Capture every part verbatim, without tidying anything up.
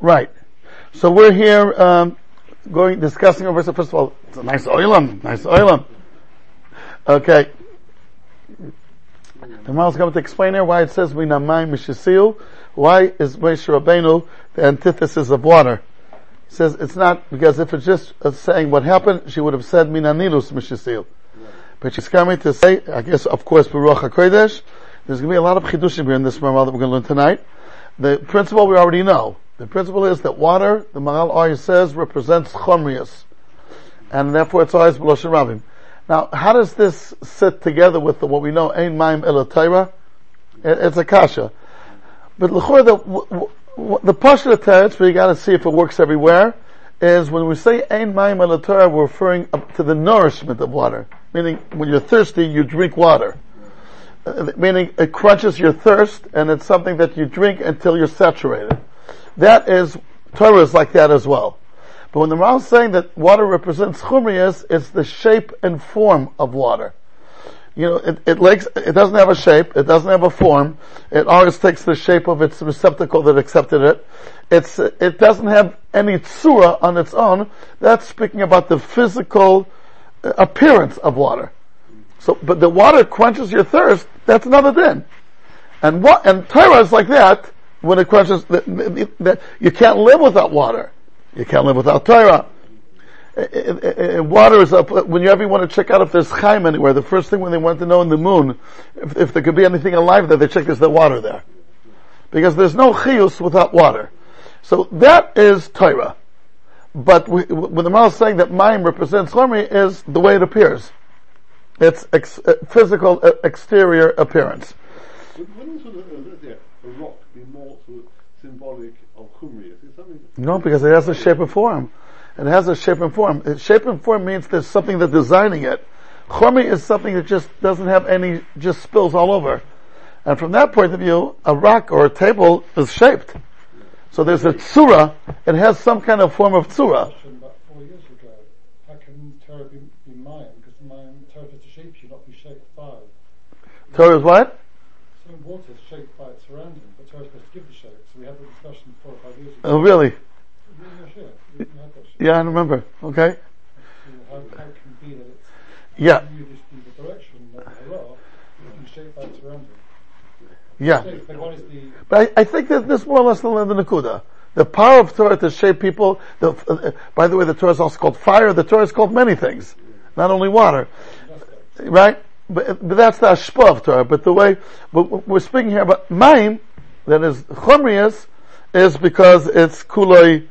Right. So we're here, um, going, discussing a verse. First of all, it's a nice oilam, nice oilam. Okay. The Maharal is going to explain here why it says, Minamai Mishisiu. Why is Moshe Rabbeinu the antithesis of water? He says it's not, because if it's just saying what happened, she would have said, Minanilus Mishisiu. But she's coming to say, I guess, of course, Baruch HaKodesh. There's going to be a lot of chidushim here in this Maharal that we're going to learn tonight. The principle we already know. The principle is that water, the Maharal always says, represents chomrius. And therefore it's always b'loshen rabim. Now, how does this sit together with the, what we know, ein maim ela Torah? It's a kasha. But l'chor, the, w- w- the pashut of teretz, we gotta see if it works everywhere, is when we say ein maim ela Torah, we're referring to the nourishment of water. Meaning, when you're thirsty, you drink water. Uh, meaning, it quenches your thirst, and it's something that you drink until you're saturated. That is, Torah is like that as well. But when the Maharal is saying that water represents chumriyas, it's the shape and form of water. You know, it, it likes, it doesn't have a shape, it doesn't have a form, it always takes the shape of its receptacle that accepted it. It's, it doesn't have any tzura on its own. That's speaking about the physical appearance of water. So, but the water quenches your thirst, that's another din. And what, and Torah is like that. When it quenches, the, the, the, you can't live without water. You can't live without Torah. It, it, it, water is up. Whenever you want to check out if there's Chaim anywhere, the first thing when they want to know in the moon, if, if there could be anything alive there, they check there's the water there. Because there's no chiyus without water. So that is Torah. But we, when the Maharal is saying that Mayim represents Chomri, is the way it appears. It's ex, physical exterior appearance. Rock be more sort of symbolic of chumriyas? No, because it has a shape and form. It has a shape and form. It, shape and form means there's something that's designing it. Chumri is something that just doesn't have any, just spills all over. And from that point of view, a rock or a table is shaped. So there's a tzura, it has some kind of form of tzura. Four years ago, how can Torah be mayim? Because mayim, Torah is shaped, should not be shaped by. Torah is what? Water is shaped by its surrounding, but Torah is supposed to give the shape. So we had the discussion four or five years ago. Oh, really? Yeah, I remember. Okay. How, how can it be that it's yeah. you just in the direction that they are, it's shaped by its surrounding? Yeah. So, but what is the... But I, I think that this more or less the land of Nakuda. The power of Torah to shape people, the, uh, by the way, the Torah is also called fire, the Torah is called many things, not only water. Right? But, but that's the hashpah of Torah. But the way but we're speaking here about Mayim, that is Chomriyas, is because it's Kuloi.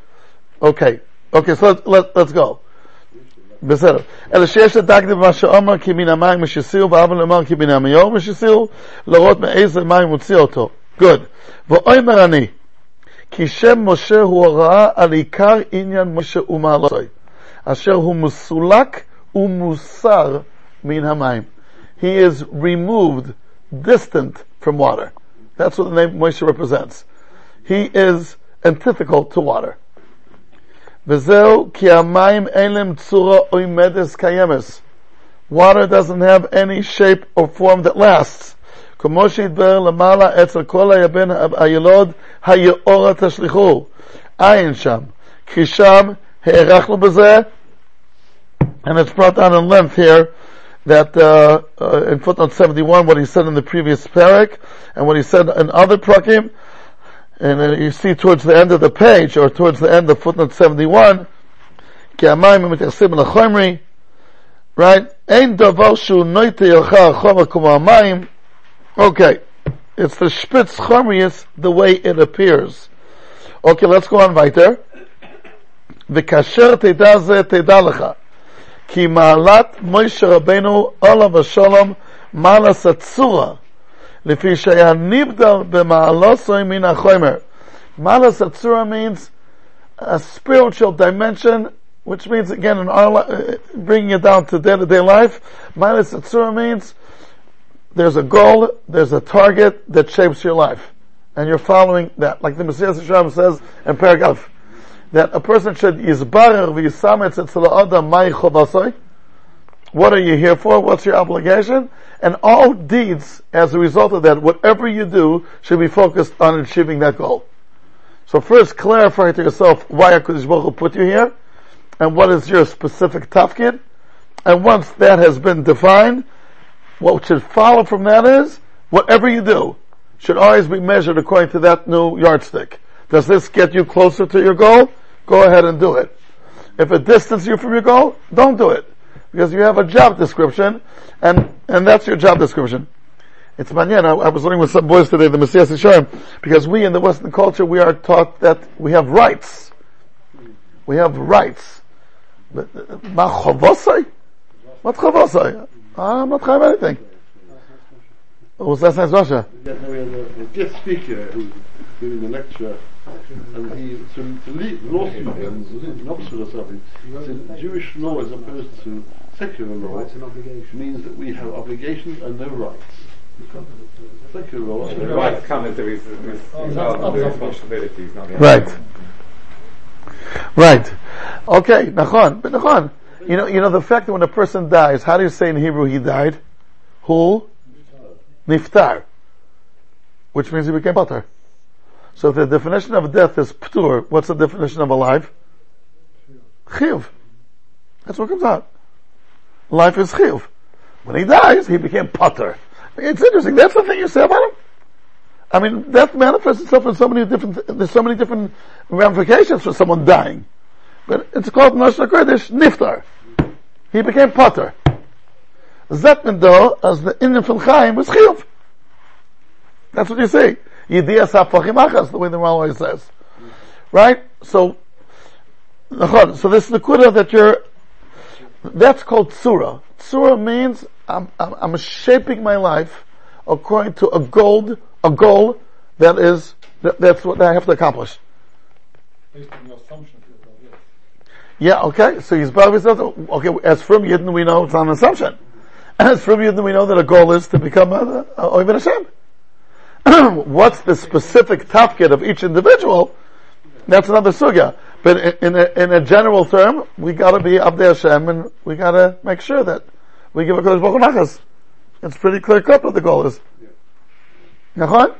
Okay, okay. So let, let, let's go. Beseder. El sheyesh adagdiv ma'she'amar ki min ha'mayim mishisiu v'avan lemar ki min ha'mayor mishisiu l'rot me'ezeh mayim utzi oto. Good. V'oimer ani ki shem Moshe hu hara'a al ikar inyan Moshe u'ma'alosoi asher hu musulak u'musar min ha'mayim. He is removed, distant from water. That's what the name Moshe represents. He is antithetical to water. Water doesn't have any shape or form that lasts. And it's brought down in length here, that uh, uh in footnote seventy-one, what he said in the previous parak, and what he said in other prakim, and uh, you see towards the end of the page, or towards the end of footnote seventy-one, right? Okay, it's the spitz chomrius, the way it appears. Okay, let's go on weiter. Ki ma'alat Moshe Rabbeinu olav v'sholom malas atzura lefi sheya nibdar b'ma'alosoi min ha'chomer. Malas atzura means a spiritual dimension, which means again in our li- bringing it down to day-to-day life, malas atzura means there's a goal, there's a target that shapes your life, and you're following that. Like the Mesilas Yesharim says in Paragraph, that a person should yizbarer v'yisametz etzel ha'adam mai chovasoi. What are you here for? What's your obligation? And all deeds, as a result of that, whatever you do, should be focused on achieving that goal. So first clarify to yourself why HaKadosh Baruch Hu put you here, and what is your specific tafkid. And once that has been defined, what should follow from that is, whatever you do should always be measured according to that new yardstick. Does this get you closer to your goal? Go ahead and do it. If it distances you from your goal, don't do it. Because you have a job description, and, and that's your job description. It's manyan. I, I was learning with some boys today, the Messiah Sisharim, because we in the Western culture, we are taught that we have rights. We have rights. What chavosai? What chavosai? I'm not chayav anything. What was last night's Russia? Yeah, no, we had a guest speaker who giving the lecture, and he, to, to lead law students, an officer or something, said Jewish law as opposed to secular law means that we have obligations and no rights. Secular law. Right. Commentary is about responsibilities. Right. Right. Okay. Nachon. But Nachon, you know, you know the fact that when a person dies, how do you say in Hebrew he died? Who? Niftar. Which means he became patur. So if the definition of death is ptur, what's the definition of alive? Chiv. That's what comes out. Life is chiv. When he dies, he became patur. It's interesting. That's the thing you say about him. I mean, death manifests itself in so many different, there's so many different ramifications for someone dying. But it's called Nashna Kurdish Niftar. He became patur. Zetman though, as the Indian from Chaim, was chiv. That's what you say. Yedias hafachim achas, the way the Rambam always says. Right? So, so this nekuda that you're, that's called tzura. Tzura means, I'm, I'm, I'm shaping my life according to a goal, a goal that is, that, that's what I have to accomplish. Based on your assumption of your goal, yes. Yeah, okay, so he's probably says, okay, as from Yidden we know it's not an assumption. As from Yidden we know that a goal is to become a, a Oyven Hashem. What's the specific tafkid of each individual? That's another sugya. But in a, in a general term, we gotta be Abdei Hashem, and we gotta make sure that we give a Kodesh Baruch Hu Nachas. It's pretty clear cut what the goal is. Nachon?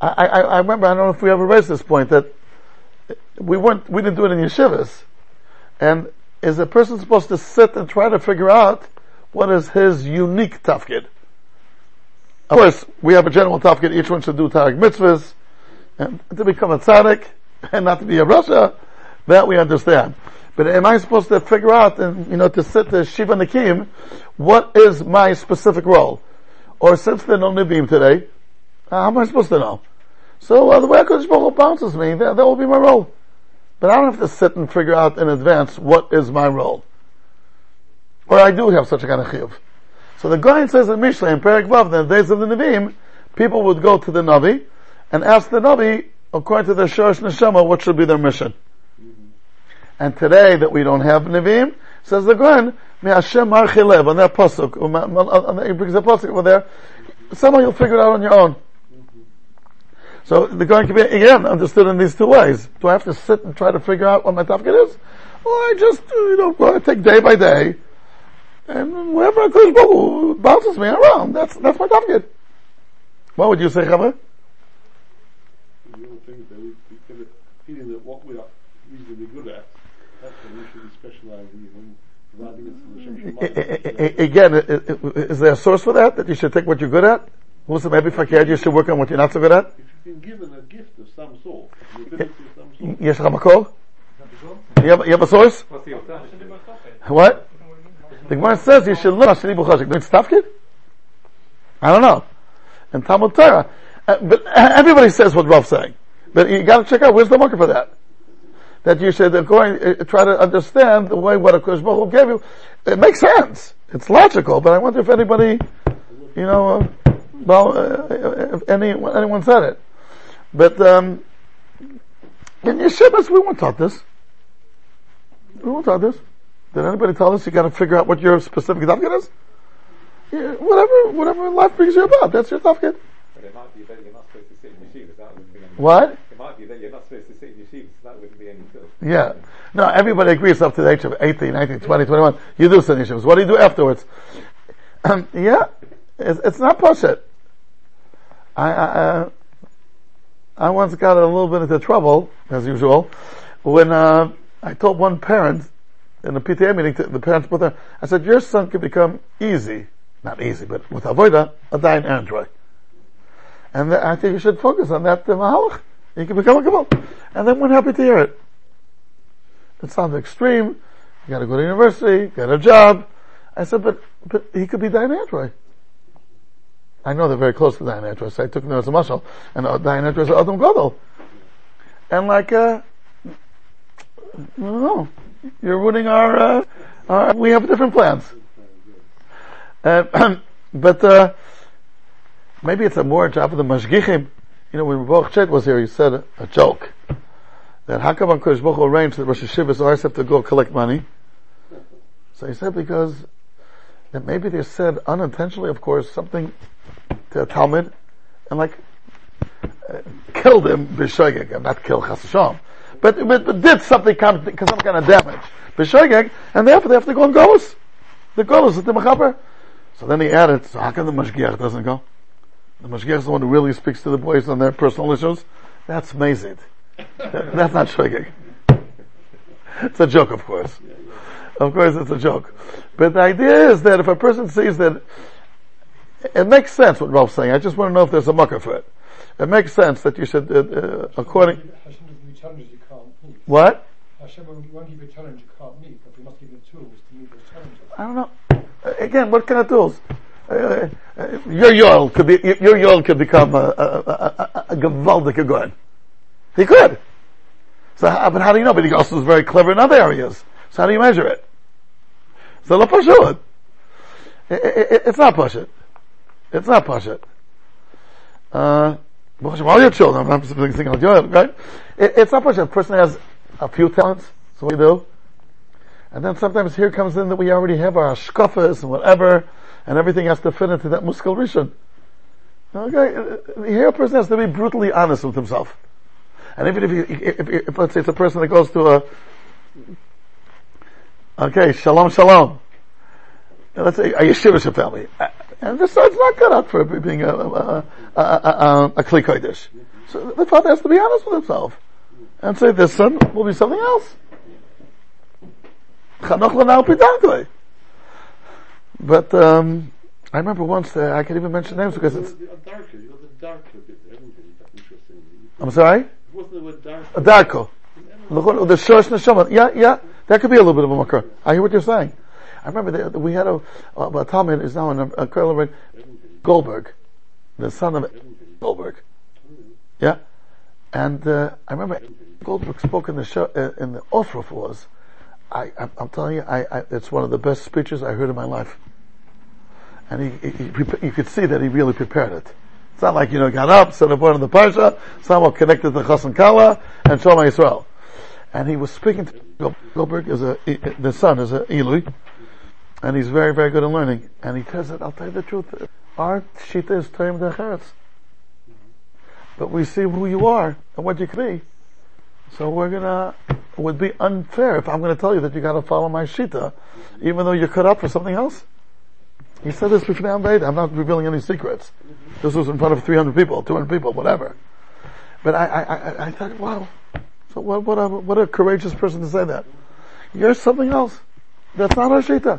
I, I, I remember, I don't know if we ever raised this point, that we weren't, we didn't do it in yeshivas. And is a person supposed to sit and try to figure out what is his unique tafkid? Of course, we have a general tafkid. Each one should do tarek mitzvahs, and to become a tzaddik, and not to be a rasha. That we understand. But am I supposed to figure out, and you know, to sit the shiva nakim, what is my specific role? Or since there are no nibim today, uh, how am I supposed to know? So uh, the way HaKadosh Baruch Hu bounces me, that, that will be my role. But I don't have to sit and figure out in advance what is my role. Or I do have such a kind of chiyuv. So the Gaon says in Mishlei, in Perek Vav, in the days of the Nevi'im, people would go to the Navi and ask the Navi, according to their Shorish Neshama, what should be their mission. Mm-hmm. And today, that we don't have Nevi'im, says the Gaon, Me Hashem Marchilev, on that Pasuk, on that, he brings a Pasuk over there, somehow you'll figure it out on your own. Mm-hmm. So the Gaon can be, again, understood in these two ways. Do I have to sit and try to figure out what my tafkid is? Or I just, you know, I take day by day, and wherever HaKadosh Baruch Hu bounces me around, that's that's my tafkid. What would you say, Chavre? The only thing that we get a feeling that what we are reasonably good at, that's what we should be specializing in, providing it to the Shem. Again, it, it, is there a source for that, that you should take what you're good at? Who's the maybe fakir? You should work on what you're not so good at? If you've been given a gift of some sort, an ability of some sort. Yes, Ramakol? You have, you have a source? What's the what? The Gemara says you should learn Hashani B'Choshek. It's tafkid? I don't know. And Talmud Torah. Uh, but everybody says what Rav's saying. But you gotta check out, where's the market for that? That you should go and uh, try to understand the way what a Kodesh Baruch Hu gave you. It makes sense. It's logical, but I wonder if anybody, you know, uh, well, uh, if any, anyone said it. But, um, in yeshivas, we weren't taught this. We weren't taught this. Did anybody tell us you gotta figure out what your specific tafkid is? Yeah, whatever, whatever life brings you about, that's your tafkid. But it might be that you're not supposed to sit in yeshivas, that wouldn't be any good. What? It might be that you're not supposed to sit in yeshivas, that wouldn't be any good. Yeah. No, everybody agrees up to the age of eighteen, nineteen, twenty, twenty-one. You do sit in yeshivas. What do you do afterwards? Um, yeah. It's, it's not bullshit. I, I, I once got a little bit into trouble, as usual, when uh, I told one parent in a P T A meeting, to, the parents put there, I said, your son could become easy, not easy, but with avoida, a Dayan Ehrentreu. And th- I think you should focus on that uh, mahalach. You can become a kabbal. And then we're happy to hear it. It sounds extreme. You gotta go to university, get a job. I said, but, but he could be Dayan Ehrentreu. I know they're very close to Dayan Ehrentreu, so I took them as a mashal. And Dayan Ehrentreu is Adam Gadol. And like, uh, I don't know. You're ruining our, uh, our, we have different plans. Uh, but, uh, maybe it's a more job of the mashgichim. You know, when Rebbe Chet was here, he said a, a joke. That how come Kodesh Baruch Hu arranged that Rosh Hashivas always have to go collect money? So he said because that maybe they said unintentionally, of course, something to a Talmud and like, uh, killed him, B'Shoigeg, not kill Chas Hashem, but, but, but did something, because kind of, some kind of damage. B'Shoigeg, and therefore they have to go and goes. The goes at the Mechaber. So then he added, so how come the Mashgiach doesn't go? The Mashgiach is the one who really speaks to the boys on their personal issues. That's mazid. That's not shogeg. It's a joke, of course. Of course, it's a joke. But the idea is that if a person sees that, it makes sense what Ralph's saying. I just want to know if there's a mucker for it. It makes sense that you should, uh, uh, according. Hashem doesn't give you challenges you can't meet. What? Hashem won't give you a challenge you can't meet, but you're not given tools to meet those challenges. I don't know. Again, what kind of tools? Uh, uh, your Yoel could be, your Yoel could become a, a, a, a Gavaldik Agon. He could. So, but how do you know? But he also is very clever in other areas. So how do you measure it? So lo pashut. It, it, it's not pashut. It's not pashut. Uh, all your children, I'm not thinking of Yoel, right? It, it's not pashut. A person has a few talents, so what do you do? And then sometimes here comes in that we already have our shkafas and whatever, and everything has to fit into that muskal rishon. Okay, here a person has to be brutally honest with himself. And even if, he, if, if, if let's say it's a person that goes to a, okay, shalom shalom, let's say a yeshivish family, and this son's not cut out for being a a a, a, a kli kodesh. So the father has to be honest with himself and say this son will be something else. But um, I remember once uh, I could even mention names because it's darker. You got the darker bit. I'm sorry. Wasn't the word darko? Darko. Look, the shorsh neshama. Yeah, yeah. That could be a little bit of a makar. I hear what you're saying. I remember that we had a, uh, a Talmud is now in a, a Kerler Goldberg, the son of Goldberg. Yeah, and uh, I remember Goldberg spoke in the show, uh, in the Ofruf was. I, I'm, I'm telling you, I, I, it's one of the best speeches I heard in my life. And he, he, he, you could see that he really prepared it. It's not like, you know, got up, said a point on the parsha, somehow connected to Chassan Kala, and Shema Yisrael. And he was speaking to Goldberg, is a, the son is a Eloi, and he's very, very good at learning. And he says that, I'll tell you the truth, our shita is Tarim Decheretz. But we see who you are, and what you can be. So we're gonna, it would be unfair if I'm gonna tell you that you gotta follow my shita, even though you're cut up for something else. He said this before I'm I'm not revealing any secrets. This was in front of three hundred people, two hundred people, whatever. But I, I, I, I thought, wow. So what, what a, what a courageous person to say that. You're something else. That's not our shita.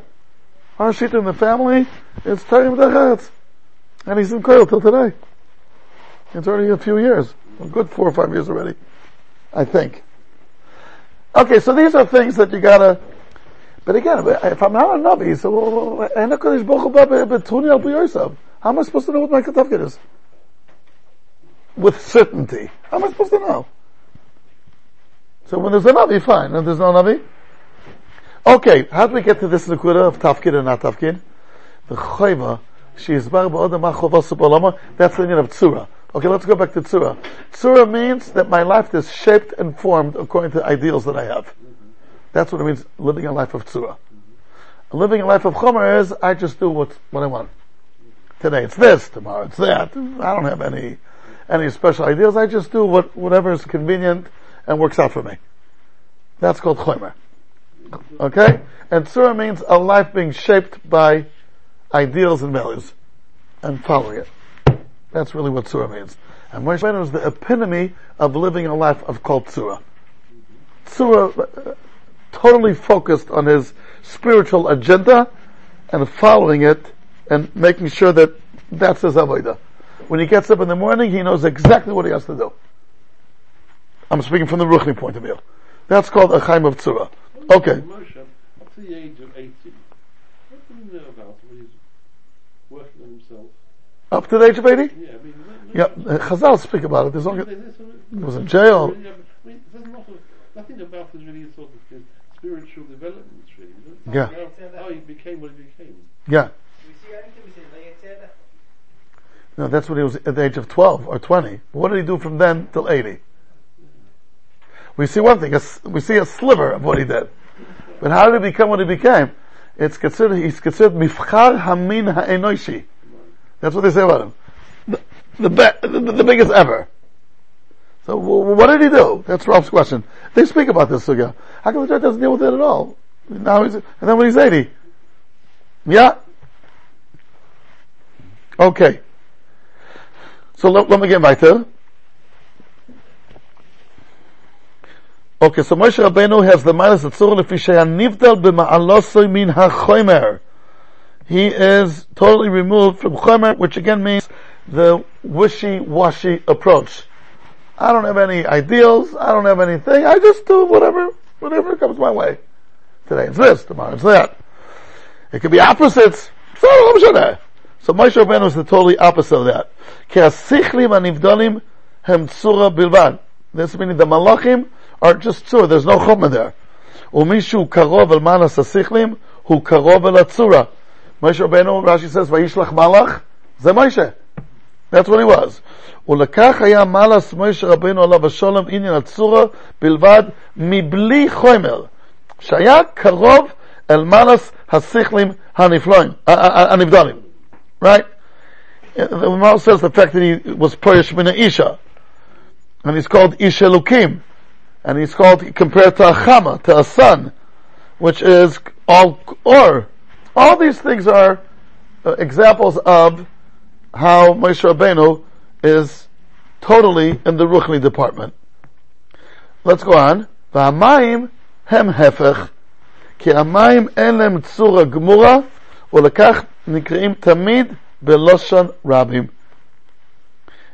Our shita in the family is Tarim Decheretz. And he's in Koil till today. It's already a few years. A good four or five years already. I think. Okay, so these are things that you gotta, but again, if I'm not a Nabi, so how am I supposed to know what my ketafket is? With certainty. How am I supposed to know? So when there's a Nabi, fine. And there's no Nabi? Okay, how do we get to this nekuda of tafkid and not tafkid? The choyva, she is bar ba'odam ha'chovah supolama, that's the meaning of tzura. Okay, let's go back to tzura. Tzura means that my life is shaped and formed according to ideals that I have. Mm-hmm. That's what it means, living a life of tzura. Mm-hmm. Living a life of chomer is, I just do what, what I want. Today it's this, tomorrow it's that. I don't have any, any special ideals. I just do what, whatever is convenient and works out for me. That's called chomer. Okay? And tzura means a life being shaped by ideals and values. And following it. That's really what tzura means. And Moshe Rabbeinu is the epitome of living a life of called tzura. Tzura, uh, totally focused on his spiritual agenda and following it and making sure that that's his avodah. When he gets up in the morning, he knows exactly what he has to do. I'm speaking from the Ruchni point of view. That's called a Chaim of Tzura. Okay. Moshe, up to the age of eighty, what do we know about when he's working on himself? Up to the age of eighty? Yeah, I mean, yeah, Chazal speak about it. There's only, he was in jail. I mean, there's a lot of, nothing about this really sort of spiritual development, really. Yeah. How he became what he became. Yeah. No, that's when he was at the age of twelve or twenty. What did he do from then till eighty? We see one thing, a, we see a sliver of what he did. But how did he become what he became? It's considered, he's considered Mifchar Hamin Ha'enoshi. That's what they say about him. The, the, be, the, the biggest ever. So w- what did he do? That's Ralph's question. They speak about this sugya. How come the church doesn't deal with it at all? Now he's, and then when he's eighty. Yeah? Okay. So let, let me get back to it. Okay, so Moshe Rabbeinu has the minus of Tzur lefi she'an nivdal b'ma'alosoi min ha'chomer. He is totally removed from chomer, which again means the wishy-washy approach. I don't have any ideals, I don't have anything, I just do whatever, whatever comes my way. Today it's this, tomorrow it's that. It could be opposites. So Moshe Rabbeinu is the totally opposite of that. Ki ha'sichlim ha'nivdalim hem tzura bilvan. This meaning the malachim are just tzura, there's no chomer there. Umishu karov el manas ha'sichlim hu karov el ha'tzura. Moshe Rabbeinu, Rashi says, vayishlach malach, ze Moshe. That's what he was. Ulekach haya malas Moshe Rabbeinu alav hasholem inyan hatzura bilvad mibli chomer. Shaya karov el malas hasichlim hanifloim, hanivdalim. Right? The Maharal says the fact that he was Purish Mina Isha. And he's called Isha Lukim. And he's called, compared to a Chama, to a son, which is all, or, all these things are uh, examples of how Moshe Rabbeinu is totally in the Ruchni department. Let's go on. V'amayim hem hefech, ki amayim elem tzura gemura, ulekach nikreim tamid beloshan rabim.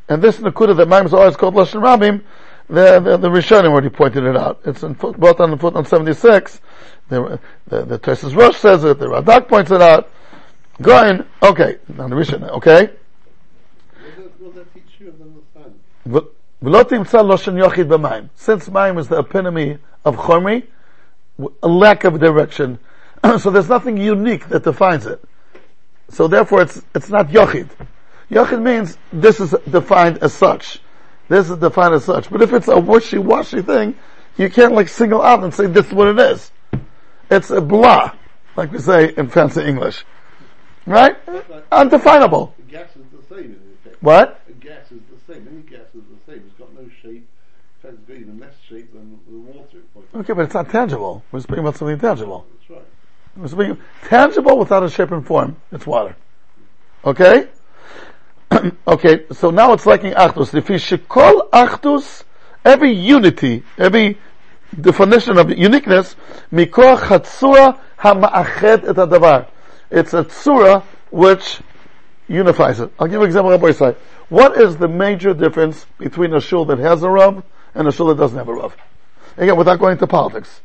And this Nakuda that Maim's always called Loshan Rabim, the, the, the Rishonim already pointed it out. It's in foot, both on the footnote seventy-six. The, the, the Tosafos Rosh says it, the Radak points it out. Goen, okay, on the Rishonim, okay? What does that teach you of the Loshan? Since Maim is the epitome of Chomri, a lack of direction, so there's nothing unique that defines it. So therefore it's, it's not Yochid. Yochid means this is defined as such. This is defined as such. But if it's a wishy-washy thing, you can't like single out and say this is what it is. It's a blah, like we say in fancy English. Right? Like undefinable. A gas is the same, in effect. What? A gas is the same. Any gas is the same. It's got no shape. It has even less shape than the water. Okay, but it's not tangible. We're speaking about something tangible. That's right. We're speaking tangible without a shape and form. It's water. Okay? Okay, so now it's liking Achdus. If you should call Achdus, every unity, every definition of uniqueness, Mikoach HaTzura HaMa'ached Et HaDavar. It's a Tzura which unifies it. I'll give you an example of what I say. What is the major difference between a shul that has a Rav and a shul that doesn't have a Rav? Again, we're not going to politics.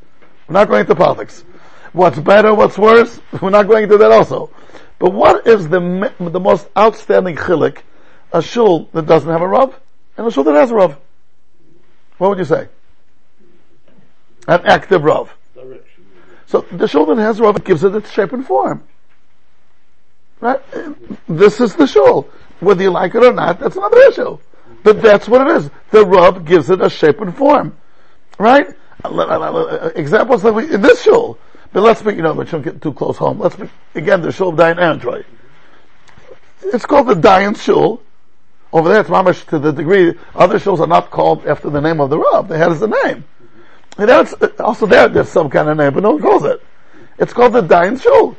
We're not going to politics. What's better, what's worse, we're not going to that also. But what is the the most outstanding chilek? A shul that doesn't have a Rav and a shul that has a Rav. What would you say? An active Rav. Direction. So the shul that has a Rav gives it its shape and form. Right? This is the shul. Whether you like it or not, that's another issue. But that's what it is. The Rav gives it a shape and form. Right? Examples like we, in this shul. But let's be, you know, we shouldn't get too close home. Let's be, again, the shul of Dayan Ehrentreu. It's called the Dayan shul. Over there, it's mamash to the degree, other shuls are not called after the name of the Rav. They had as the name. And that's, also there, there's some kind of name, but no one calls it. It's called the Dayan shul.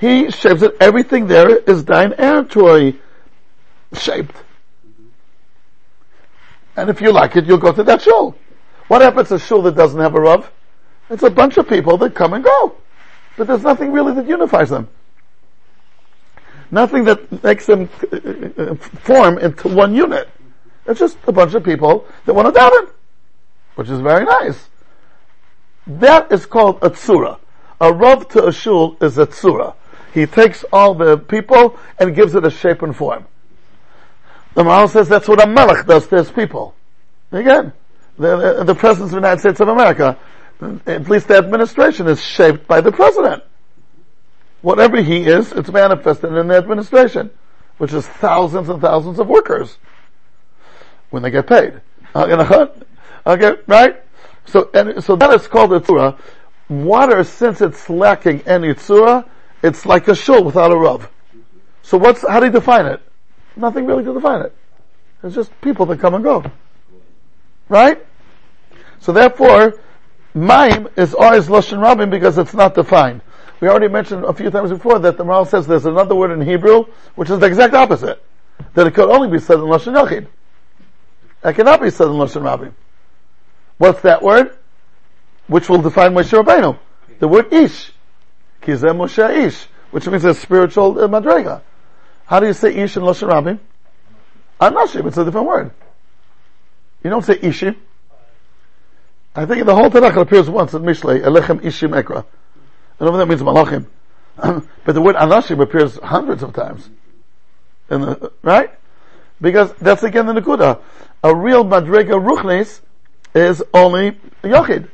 He shapes it, everything there is Dayan Ehrentreu shaped. And if you like it, you'll go to that shul. What happens to a shul that doesn't have a Rav? It's a bunch of people that come and go. But there's nothing really that unifies them. Nothing that makes them form into one unit. It's just a bunch of people that want to daven, which is very nice. That is called a tzura. A Rav to a shul is a tzura. He takes all the people and gives it a shape and form. The Maharal says that's what a melech does to his people. Again, the, the, the presidents of the United States of America, at least the administration, is shaped by the president. Whatever he is, it's manifested in the administration, which is thousands and thousands of workers when they get paid. Okay, right? So, and, so that is called a tzura. Water, since it's lacking any tzura, it's like a shul without a Rav. So what's, how do you define it? Nothing really to define it. It's just people that come and go. Right? So therefore, Maim is always Lashon Rabim because it's not defined. We already mentioned a few times before that the Maharal says there's another word in Hebrew which is the exact opposite. That it could only be said in Lashon Yochid. It cannot be said in Lashon Rabim. What's that word? Which will define Moshe Rabbeinu. The word Ish. Kizeh Moshe Ish. Which means a spiritual uh, madrega. How do you say Ish in Lashon Rabim? Anashim, it's a different word. You don't say Ishim. I think in the whole Tanakh it appears once in Mishlei, Elechem Ishim Ekra. I don't know if that means Malachim. But the word Anashim appears hundreds of times. In the, right? Because that's again the Nakuda. A real Madrega Ruchnis is only Yochid.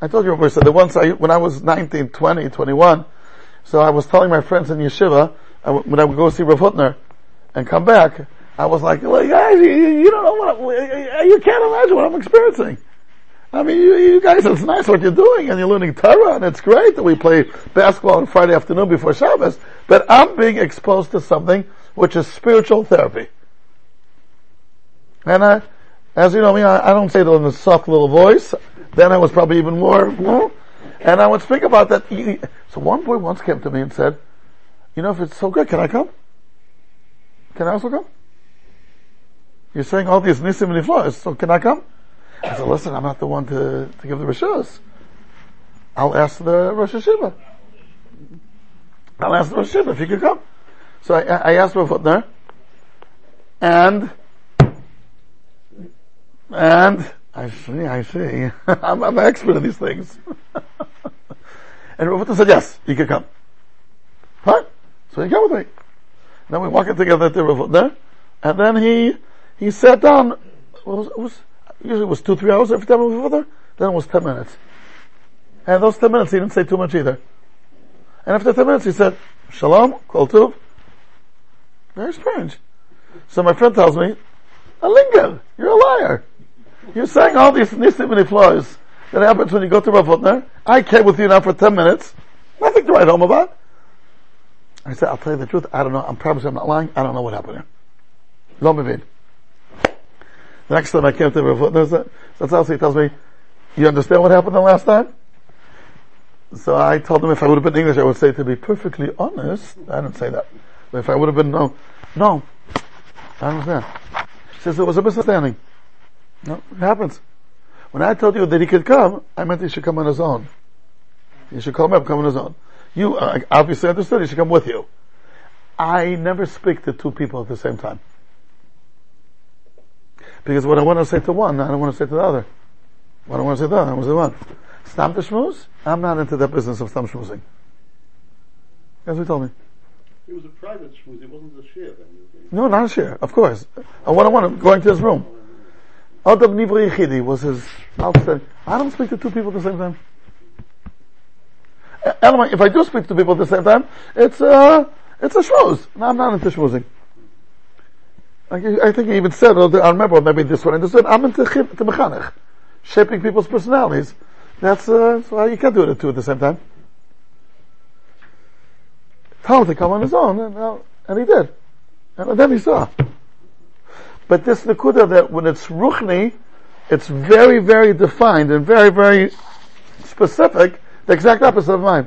I told you what we said. The once I, when I was nineteen, twenty, twenty-one, so I was telling my friends in Yeshiva, I, when I would go see Rav Hutner and come back, I was like, like guys, you, you don't know what, I'm, you can't imagine what I'm experiencing. I mean, you, you guys, it's nice what you're doing, and you're learning Torah, and it's great that we play basketball on Friday afternoon before Shabbos, but I'm being exposed to something which is spiritual therapy. And I, as you know me, I, I don't say it in a soft little voice. Then I was probably even more, well, and I would speak about that. So one boy once came to me and said, you know, if it's so good, can I come? Can I also come? You're saying all these nisim and niflos, so can I come? I said, listen, I'm not the one to, to give the rishos. I'll ask the Rosh Hashiva. I'll ask the Rosh Hashiva if you could come. So I, I asked Rav Hutner, and, and, I see, I see. I'm, I'm an expert in these things. And Rav Hutner said, yes, you could come. Huh? So he came with me. Then we walked together to Rav Hutner, and then he, he sat down, what was, it was, usually it was two, three hours every time we were there, then it was ten minutes. And those ten minutes he didn't say too much either. And after ten minutes he said, Shalom, Kol Tov. Very strange. So my friend tells me, Alingel, you're a liar. You're saying all these nisim and niflos that happens when you go to Rav Hutner. I came with you now for ten minutes. Nothing to write home about. I said, I'll tell you the truth, I don't know, I'm probably I'm not lying, I don't know what happened here. Lo mevid. The next time I came to Rav Hutner, that's also he tells me, you understand what happened the last time? So I told him if I would have been English, I would say, to be perfectly honest, I didn't say that. But if I would have been, no, no, I understand. He says, there was a misunderstanding. No, it happens. When I told you that he could come, I meant he should come on his own. You should call him up, come on his own. You uh, obviously understood, he should come with you. I never speak to two people at the same time. Because what I want to say to one, I don't want to say to the other. What I want to say to the other, I want to say to one. Stam to shmooze? I'm not into that business of stam shmoozing. That's what he told me. It was a private shmooze, it wasn't a share then. No, not a share, of course. I want to want to, going to his room. Adam Nivri Yechidi was his outstanding. I don't speak to two people at the same time. If I do speak to people at the same time, it's a, it's a shmooze. No, I'm not into shmoozing. I think he even said, I remember, maybe this one, this one, I'm into mechanech, shaping people's personalities. That's, uh, that's why you can't do it at two at the same time. Tell him to come on his own, and, uh, and he did. And then he saw. But this nekuda, that when it's ruchni, it's very, very defined and very, very specific, the exact opposite of mine.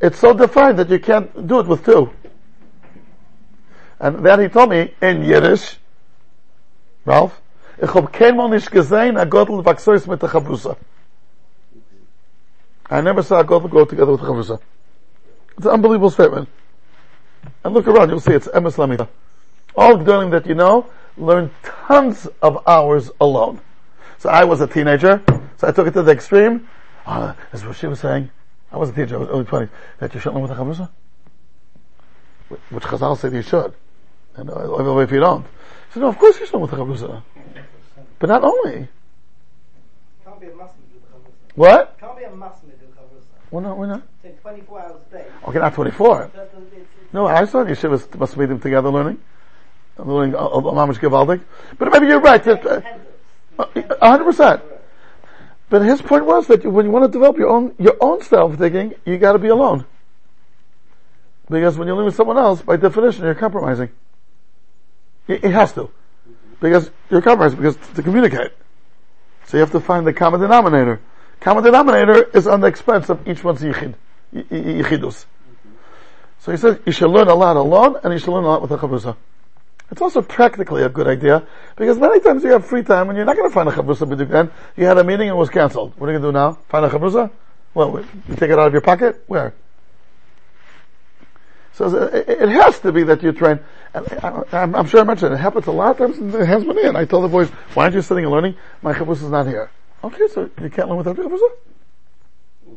It's so defined that you can't do it with two. And then he told me, in Yiddish, Ralph, Ich hab keinmal nicht gesehen a Godel Vaxois mit der Chavrusa. I never saw a Godel go together with the Chavrusa. It's an unbelievable statement. And look around, you'll see it's Emes Lamita. All Gdolim that you know learn tons of hours alone. So I was a teenager, so I took it to the extreme. Uh, as Rashi was saying, I was a teenager, I was early twenties, that you shouldn't learn with the Chavrusa? Which Chazal said you should. And uh, if you don't. He said, no, of course you should learn with the Chavrusa. But not only. Can't be a Muslim with Chavrusa. What? Can't be a Muslim with Chavrusa. Why not? Why not? It's so twenty-four hours a day. Okay, not twenty-four. Just, it's, it's no, I saw Yeshivas must meet them together learning. Learning Mamish Gevaldik. But maybe you're right. one hundred percent. But his point was that when you want to develop your own your own style of thinking, you got to be alone. Because when you live with someone else, by definition, you're compromising. It, it has to. Because you're compromised, because to communicate. So you have to find the common denominator. Common denominator is on the expense of each one's yichid, y- y- yichidus. Mm-hmm. So he says, you should learn a lot alone, and you should learn a lot with a chavrusa. It's also practically a good idea, because many times you have free time, and you're not going to find a chavrusa b'dukhan. You had a meeting and it was cancelled. What are you going to do now? Find a chavrusa? Well, you take it out of your pocket? Where? So it has to be that you train. I'm sure I mentioned it. It happens a lot of times. It has been in. I tell the boys, why aren't you sitting and learning? My chavrusa is not here. Okay, so you can't learn without the chavrusa?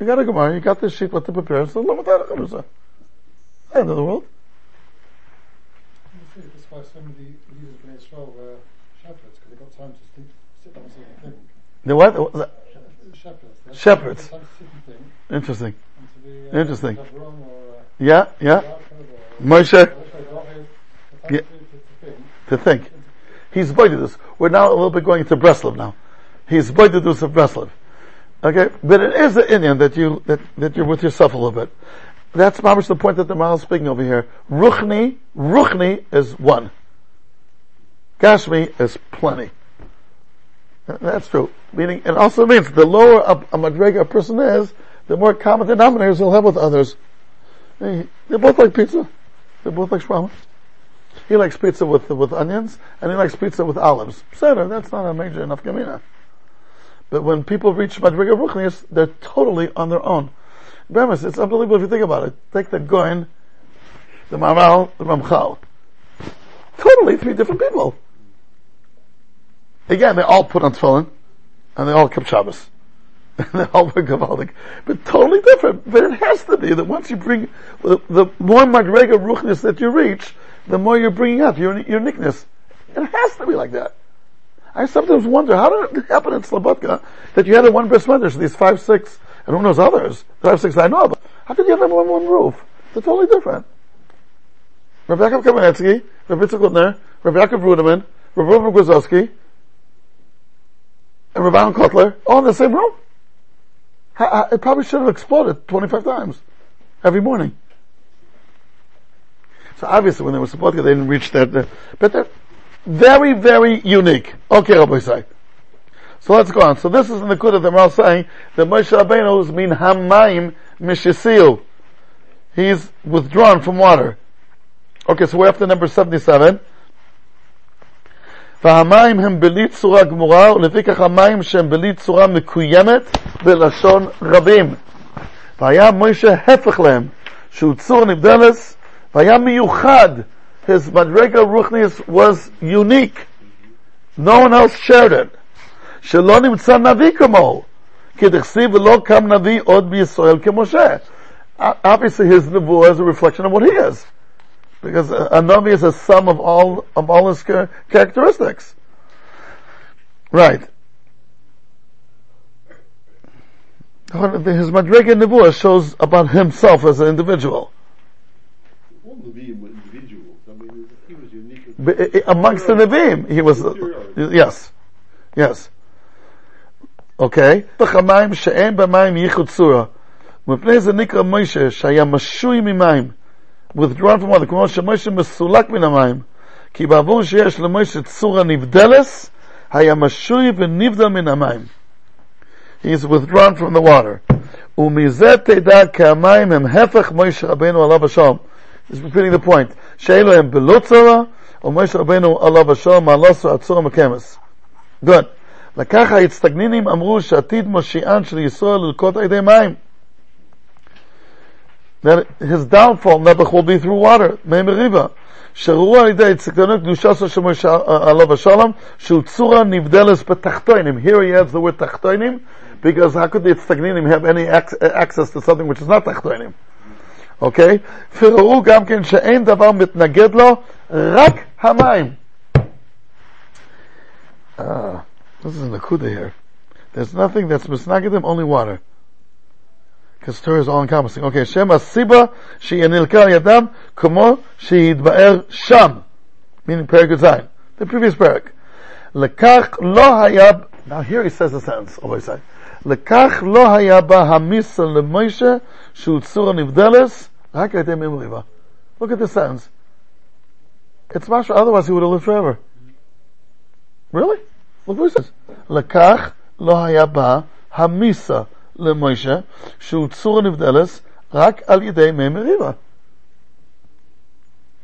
You got a gemara, you got this sheet, what to prepare, so learn without the chavrusa. End of the world. You see, that's why so many leaders in Israel were shepherds, because they got time to sleep, sit down and sit and think. The what? what was that? Shepherds. Shepherds. Time to sit and think. Interesting. And to be, uh, Interesting. Yeah, yeah. Moshe. Yeah. To think. He's Boididus. We're now a little bit going into Breslov now. He's Boididus of Breslov. Okay? But it is the Indian that you, that, that you're with yourself a little bit. That's much the point that the Maharal is speaking over here. Ruchni, Ruchni is one. Gashmi is plenty. That's true. Meaning, it also means the lower a, a Madrega a person is, the more common denominators he'll have with others. They're both like pizza. They're both like shawarma. He likes pizza with with onions, and he likes pizza with olives. Seder, that's not a major enough gemina. But when people reach Madriga Ruchnius, they're totally on their own. Bemis, it's unbelievable if you think about it. Take the Goen, the Maharal, the Ramchal. Totally three different people. Again, they all put on tefillin, and they all kept Shabbos. And all were Gavaldic. But totally different. But it has to be that once you bring, the, the more Madrega Ruchness that you reach, the more you're bringing up your uniqueness. It has to be like that. I sometimes wonder, how did it happen in Slobodka that you had a one bris medrash, these five, six, and who knows others? Five, six, I know, but how did you have them on one roof? They're totally different. Rav Yaakov Kamenetsky, Rav Yitzchok Hutner, Rav Yaakov Brudemann, Rav Avrohom Guzowski, and Rav Aharon Kotler, all in the same room. It probably should have exploded twenty-five times every morning. So obviously when they were supported, they didn't reach that. Uh, but they're very, very unique. Okay, Rabbi Say. So let's go on. So this is in the Kuddah that Maharal saying that Moshe Rabbeinu's mean Hamayim Mishisiu. He's withdrawn from water. Okay, so we're up to number seventy-seven. והמים הם בלי צורה גמורה, ולפיכך המים שהם בלי צורה מקוימת בלשון רבים. והיה מוישה הפך להם, שהוא צור נבדלס, והיה מיוחד. His מדרגה רוחנית was unique. No one else shared it. שלא נמצא נביא כמו, כדכסיב ולא קם נביא עוד בישראל כמשה. Obviously his nevuah is a reflection of what he is. Because a Navi is a sum of all, of all his characteristics. Right. His Madrega Nebuah shows about himself as an individual. All Nevi'im were individuals. I mean, he was unique. But amongst the Nevi'im, he was, uh, yes. Yes. Okay. B'chamayim she'en b'mayim yichud tzura. M'pnei ze nikra Moshe, shaya mashui mimayim. Withdrawn from water, כמו שמשה מסולק מן המים, כי בעבור שיש למשה צורה נבדלס, היה משוי ונבדל מן המים. He is withdrawn from the water. ומזה תדע כהמים הם הפך משה רבנו עליו השלום. He's repeating the point. שאלו הם בלא צורה, O Moshe Rabbeinu alav Hashem alasu atzor mekemes. Good. לקח האצטגנינים אמרו שעתיד מושיען של ישראל ללקות על ידי מים. That his downfall Nebuch will be through water. מי מריבה. שראו על ידי הצטגנינים קדושה של משה עליו השלום שהוא צורה נבדלת בתחתונים. Here he adds the word תחתונים because how could the הצטגנינים have any access to something which is not תחתונים? Okay? וראו גם כן שאין דבר מתנגד לו רק המים. Ah. This is Nakuda here. There's nothing that's misnagedim, only water. Because Torah is all-encompassing. Okay, Shem Asiba she'enilka yadam kumo she'idba'er sham. Meaning Perek Zayin. The previous Perek. Lekach lo hayab... Now here he says a sentence, always say. Lekach lo hayaba hamisa le'moshe she'utsura nivdeles ha'kaytem imriva. Look at this sentence. It's mashra, otherwise he would have lived forever. Really? Look what he says. Lekach lo hayaba hamisa le'moshe shehu tzura nivdeles rak al yidei mei meriva.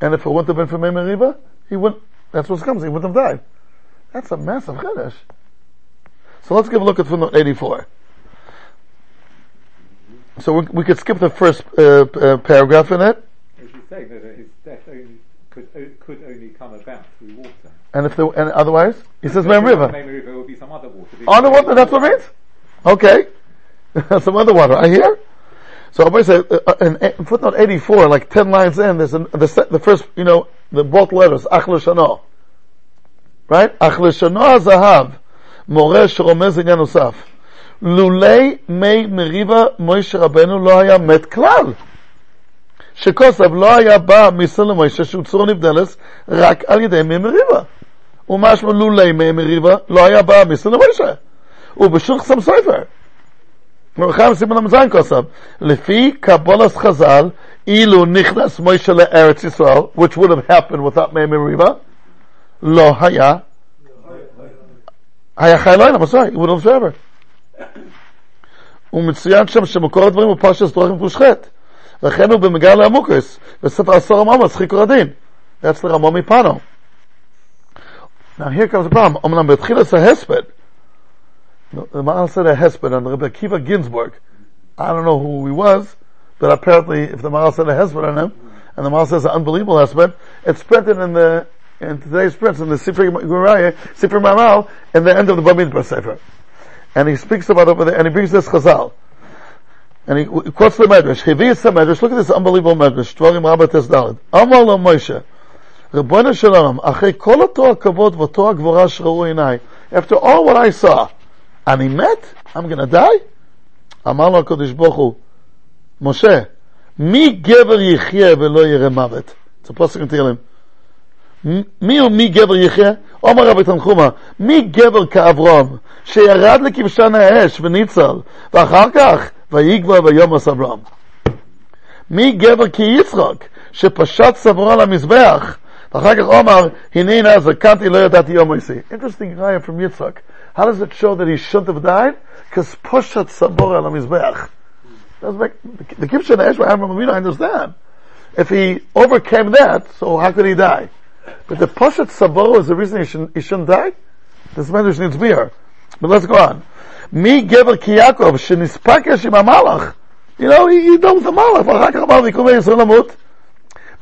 And if it wouldn't have been for mei meriva, he wouldn't. That's what comes. He wouldn't have died. That's a massive chiddush. So let's give a look at footnote eighty-four. So we, we could skip the first uh, uh, paragraph in it. As you say, that his death only could could only come about through water. And if there, and otherwise, he says, "Main river." Main river will be some other water. Other water. That's what it means. Okay, some other water. I hear. So I always say, uh, in, in footnote eighty-four, like ten lines in, there's an, the, the first, you know, the both letters, Achlo Shano, right? Achlo Shano Zahav, Moreh Shromez Inyanusaf, Lulei Mei Meriva Moshe Rabbeinu Lo Haya Met Klal. Shekosav Lo Haya Ba Misel Moshe Shu Tzur Nivdeles Rak Al Yedei Mei Meriva. Umashma lulei me'emiriva lo haya ba'a misal le'moshe. Ubeshuk sam sofer. Mercham siman amzayin kosav. Lefi kabolas chazal ilu nichnas Moshe le'eretz Yisrael, which would have happened without me'emiriva, lo haya. Haya chai lo'inam, I'm sorry, it would have forever. Umitzuyan shem shemukor advarim u'pashas dorachim pushchet. Rechenu b'megal le'amukris. V'sefer asoram amas chikor adin. That's the Rambam Pano. Now here comes the problem. Omnam betchilas a hesped. The Maharal said a hesped on Rabbi Akiva Ginsburg. I don't know who he was, but apparently if the Maharal said a hesped on him, and the Maharal says an unbelievable hesped, it's printed in the, in today's prints, in the Sifri Sifri Maharal, in the end of the Bamidbar Sefer. And he speaks about over there, and he brings this Chazal. And he quotes the Medrash. He reads the Medrash. Look at this unbelievable Medrash. Dvarim Rabbah Tes Daled. Amar lo Moshe. Rebbeinu Shalom, after all what I saw, ani met? I'm going to die? Amar lo HaKadosh Baruch Hu, Moshe, mi gever yichyeh velo yireh mavet? It's a pasuk in Tehillim. Mi hu mi gever yichyeh? Omar Rabbi Tanchuma, mi gever ka'Avram, sheyarad lekibshan ha'esh v'nitzal, v'achar kach, v'yigva v'yomas Avram. Mi gever ki Yitzchak, shepashat savora lamizbeach, interesting raya from Yitzchak. How does it show that he shouldn't have died? Because poshat sabora al mizbeach. Doesn't make the kibshan esh v'amram. I understand. If he overcame that, so how could he die? But the poshat sabora is the reason he shouldn't, he shouldn't die. This medrash needs beer. But let's go on. Mi gever ki Yaakov shenispakesh im hamalach. You know, he, he dumped the malach.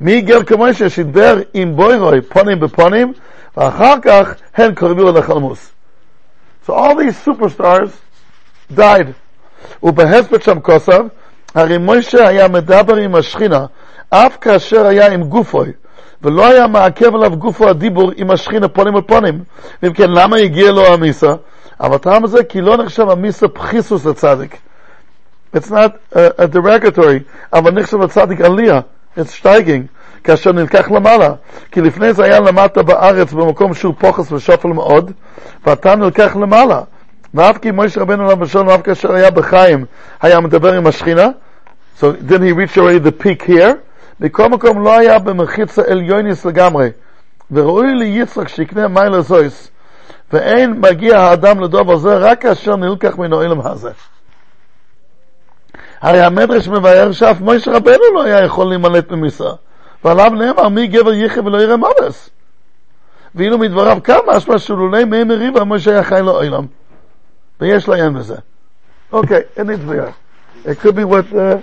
Mi ger k'moshe shider im boiroi ponim beponim v'achar kach hen korvu lechalmus. So all these superstars died. Ubehespet sham kosav hari Moshe haya medaber im hashchina af kasher haya im gufoi v'lo haya ma'akev alav gufo adibur im hashchina ponim beponim. ואם כן למה הגיע לו המיסה? אבל הטעם הזה כי לא נחשב המיסה בחיסוס לצדיק. It's not a derogatory, אבל נחשב לצדיק עלייה. It's steiging. כאשר נלקח למעלה, כי לפני זה היה למטה בארץ במקום שהוא פוחס ושפל מאוד, ואתה נלקח למעלה. ואף כי משה רבנו עליו השלום, ואף כאשר היה בחיים, היה מדבר עם השכינה. So then he reached already the peak here. בכל מקום לא היה במחיצה עליוניס לגמרי. וראוי לי יצחק שיקנה מיילה זויס. ואין מגיע האדם לדוב הזה, רק כאשר נלקח מן העולם הזה. הרי המדרש מבאר שאף משה רבנו לא היה יכול להימלט ממיסה. ועליו נאמר, מי גבר יחיה ולא יראה מוות. ואילו מדבריו כמה, אשמה שלולי מי מריבה, משה היה חי לו אילם. ויש להם לזה. אוקיי, אין נתבייה. It could be what uh,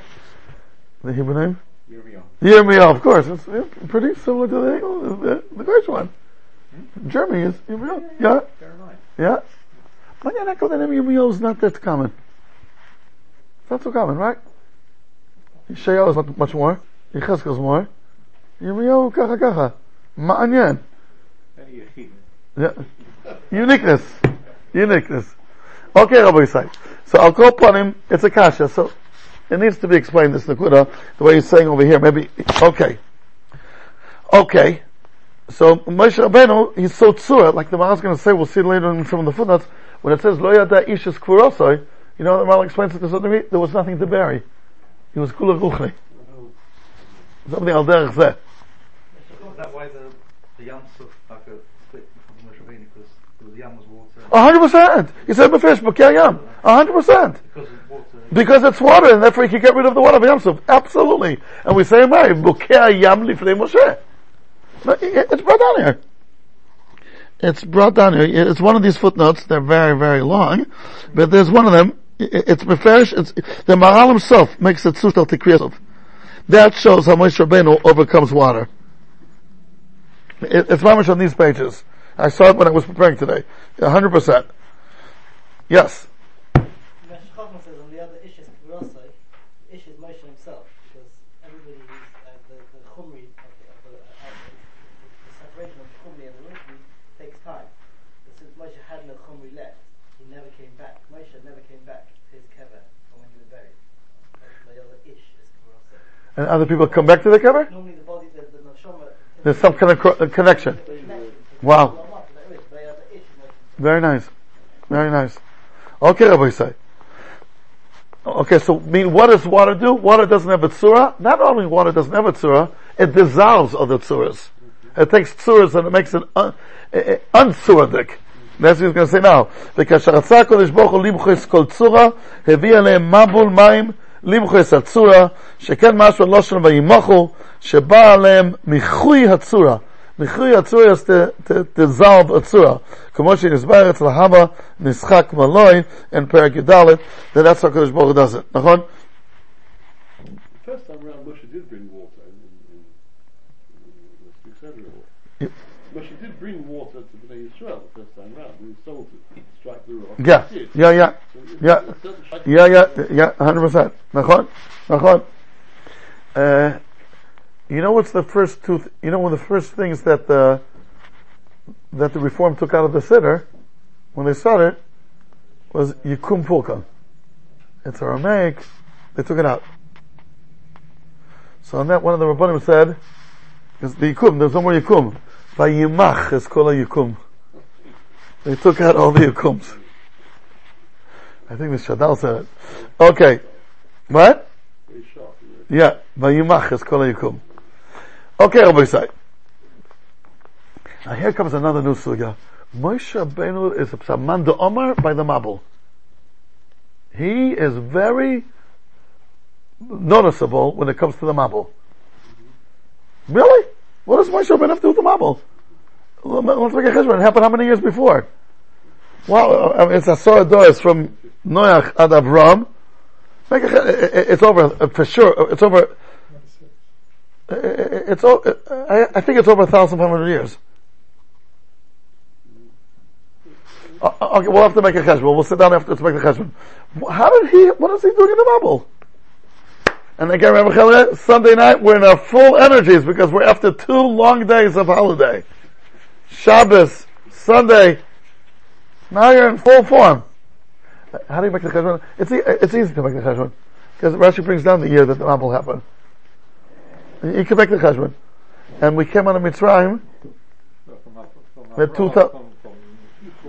the Hebrew name? Yirmiyahu. Yirmiyahu, of course. It's pretty similar to the the, the Greek one. Hmm? Germany is Yirmiyahu. Yeah. Yeah. But yeah, that name Yirmiyahu is not that common. It's not so common, right? Yeshayahu is not much more. Yechezkel is more. Yirmiyahu kacha kacha. Ma'anyan. Yeah. Uniqueness. Uniqueness. Okay, Rabbi Yisai. So I'll go upon him. It's a kasha. So it needs to be explained, this Nakuda, the way he's saying over here. Maybe, okay. Okay. So Moshe Rabbeinu, he's so tzura, like the Maharal is going to say, we'll see later in some of the footnotes, when it says, Lo yada ish es kvorosoi, you know, the Maharal explains it to certain degree, there was nothing to bury. He was kula ruchni. Something al derech zeh. Is that why the, the yam suf, like a split from Moshe Rabbeinu, because the yam was water? A hundred percent! He said, B'fish, b'kei yam. A hundred percent! Because it's water, and therefore he can get rid of the water of Yam Suf. Absolutely. And we say, right, Bukea Yam Lifnei Moshe. It's brought down here. It's brought down here. It's one of these footnotes. They're very, very long. But there's one of them. It's Meferish. It's, the Maharal himself makes it Sutal Tikriyasov. That shows how Moshe Rabbeinu overcomes water. It's very much on these pages. I saw it when I was preparing today. A hundred percent. Yes. And other people come back to the cover? Normally the body, the, the neshama, there's some kind of co- connection. Wow. Very nice. Very nice. Okay, Rabbi Yisai. Okay, so mean what does water do? Water doesn't have a tzura. Not only water doesn't have a tzura, it dissolves other tzuras. It takes tzuras and it makes it un- untzuradik. That's what he's going to say now. לימחס הצורה, שכן משהו לא שלנו וימחו, שבא עליהם מחוי הצורה. מחוי הצורה תזלב הצורה. כמו שנסבר אצל ההבא, נשחק מלוי, אין פרק ידלת, then that's how Kodesh Baruch does it. נכון? The first time around Moshe did bring water in Moshe did bring water to Bnei Yisrael the first time round. He sold it, strike the rock. Yeah, yeah, yeah. Yeah, yeah, yeah, yeah, one hundred percent. Nachon? Nachon? Uh, you know what's the first two, th- you know one of the first things that the, that the Reform took out of the Siddur, when they started, was Yikum Pulka. It's Aramaic, they took it out. So on that, one of the Rabbanim said, it's the Yikum, there's no more Yikum. Vayimach is called a Yikum. They took out all the Yikums. I think this Shadal said it. Okay. What? Yeah. Vayimach is called a Yikum. Okay, Rabbi Yisai. Now here comes another new sugya. Moshe Rabbeinu is a man de Omar by the Mabul. He is very noticeable when it comes to the Mabul. Mm-hmm. Really? What does Moshe Rabbeinu have to do with the Mabul? Let's make a cheshbon. It happened how many years before? Wow, I mean, it's Asor Doris from Noach ad Avram. It's over, for sure. It's over, it's over, I think it's over fifteen hundred years. Okay, we'll have to make a cheshbon. We'll sit down after to make the cheshbon. How did he, what is he doing in the Bible? And again, remember, Sunday night, we're in our full energies because we're after two long days of holiday. Shabbos, Sunday, now you're in full form. How do you make the cheshbon? It's, e- it's easy to make the cheshbon. Because Rashi brings down the year that the Mabul happened. You can make the cheshbon. And we came out of Mitzrayim. So from, from, from, two ta- from, from